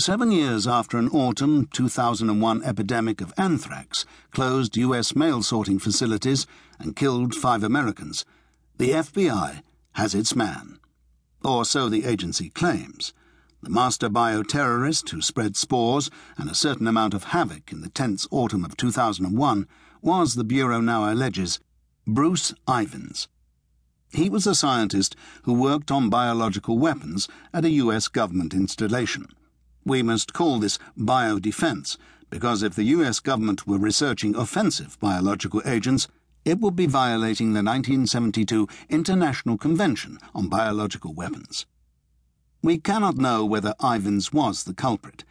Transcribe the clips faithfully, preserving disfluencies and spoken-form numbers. Seven years after an autumn two thousand one epidemic of anthrax closed U S mail sorting facilities and killed five Americans, the F B I has its man. Or so the agency claims. The master bioterrorist who spread spores and a certain amount of havoc in the tense autumn of two thousand one was, the Bureau now alleges, Bruce Ivins. He was a scientist who worked on biological weapons at a U S government installation. We must call this biodefense, because if the U S government were researching offensive biological agents, it would be violating the nineteen seventy-two International Convention on Biological Weapons. We cannot know whether Ivins was the culprit.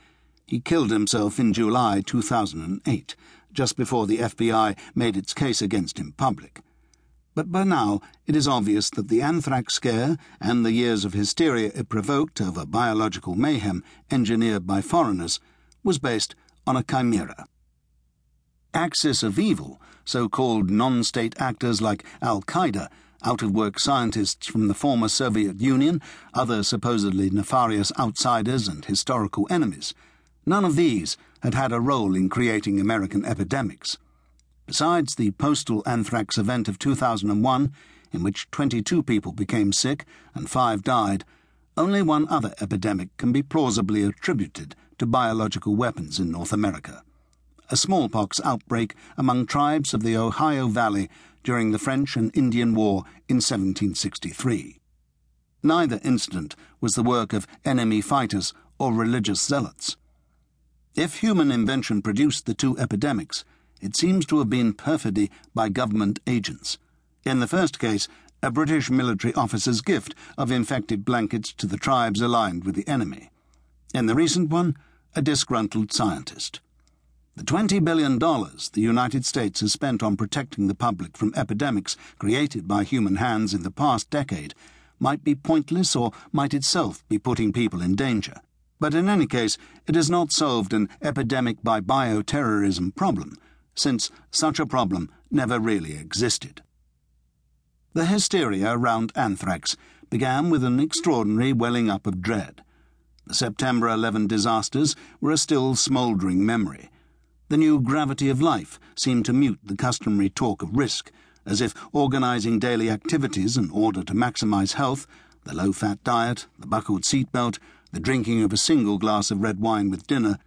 He killed himself in July two thousand eight, just before the F B I made its case against him public. But by now, it is obvious that the anthrax scare and the years of hysteria it provoked over biological mayhem engineered by foreigners was based on a chimera. Axis of evil, so-called non-state actors like Al-Qaeda, out-of-work scientists from the former Soviet Union, other supposedly nefarious outsiders and historical enemies, none of these had had a role in creating American epidemics. Besides the postal anthrax event of two thousand one, in which twenty-two people became sick and five died, only one other epidemic can be plausibly attributed to biological weapons in North America: a smallpox outbreak among tribes of the Ohio Valley during the French and Indian War in seventeen sixty-three. Neither incident was the work of enemy fighters or religious zealots. If human invention produced the two epidemics, it seems to have been perfidy by government agents. In the first case, a British military officer's gift of infected blankets to the tribes aligned with the enemy. In the recent one, a disgruntled scientist. The twenty billion dollars the United States has spent on protecting the public from epidemics created by human hands in the past decade might be pointless, or might itself be putting people in danger. But in any case, it has not solved an epidemic by bioterrorism problem, since such a problem never really existed. The hysteria around anthrax began with an extraordinary welling up of dread. The September eleventh disasters were a still smouldering memory. The new gravity of life seemed to mute the customary talk of risk, as if organizing daily activities in order to maximize health, the low-fat diet, the buckled seatbelt, the drinking of a single glass of red wine with dinner,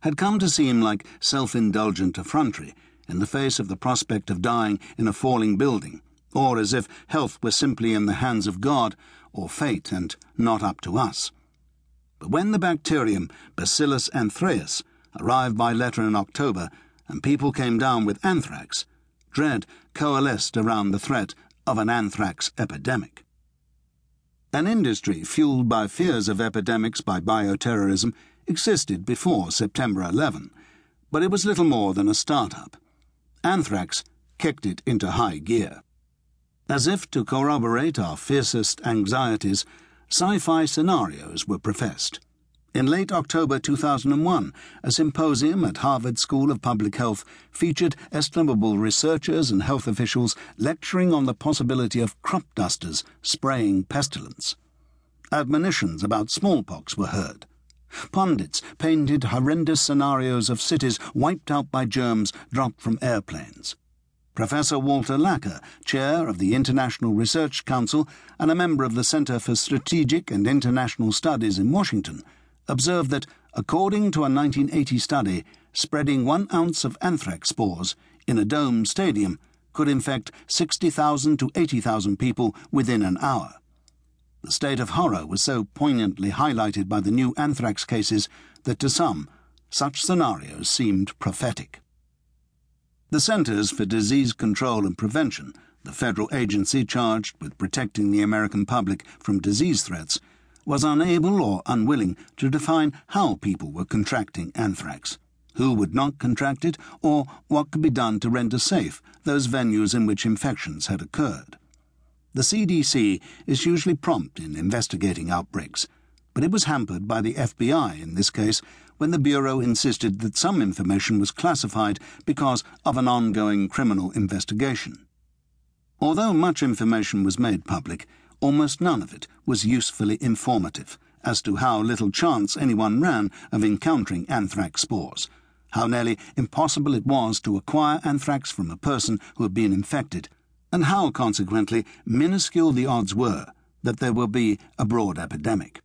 had come to seem like self-indulgent effrontery in the face of the prospect of dying in a falling building, or as if health were simply in the hands of God or fate and not up to us. But when the bacterium Bacillus anthracis arrived by letter in October and people came down with anthrax, dread coalesced around the threat of an anthrax epidemic. An industry fueled by fears of epidemics by bioterrorism existed before September eleventh, but it was little more than a start-up. Anthrax kicked it into high gear. As if to corroborate our fiercest anxieties, sci-fi scenarios were professed. In late October two thousand one, a symposium at Harvard School of Public Health featured estimable researchers and health officials lecturing on the possibility of crop dusters spraying pestilence. Admonitions about smallpox were heard. Pundits painted horrendous scenarios of cities wiped out by germs dropped from airplanes. Professor Walter Lacker, chair of the International Research Council and a member of the Center for Strategic and International Studies in Washington, observed that, according to a nineteen eighty study, spreading one ounce of anthrax spores in a dome stadium could infect sixty thousand to eighty thousand people within an hour. The state of horror was so poignantly highlighted by the new anthrax cases that to some, such scenarios seemed prophetic. The Centers for Disease Control and Prevention, the federal agency charged with protecting the American public from disease threats, was unable or unwilling to define how people were contracting anthrax, who would not contract it, or what could be done to render safe those venues in which infections had occurred. The C D C is usually prompt in investigating outbreaks, but it was hampered by the F B I in this case when the Bureau insisted that some information was classified because of an ongoing criminal investigation. Although much information was made public, almost none of it was usefully informative, as to how little chance anyone ran of encountering anthrax spores, how nearly impossible it was to acquire anthrax from a person who had been infected, and how, consequently, minuscule the odds were that there will be a broad epidemic.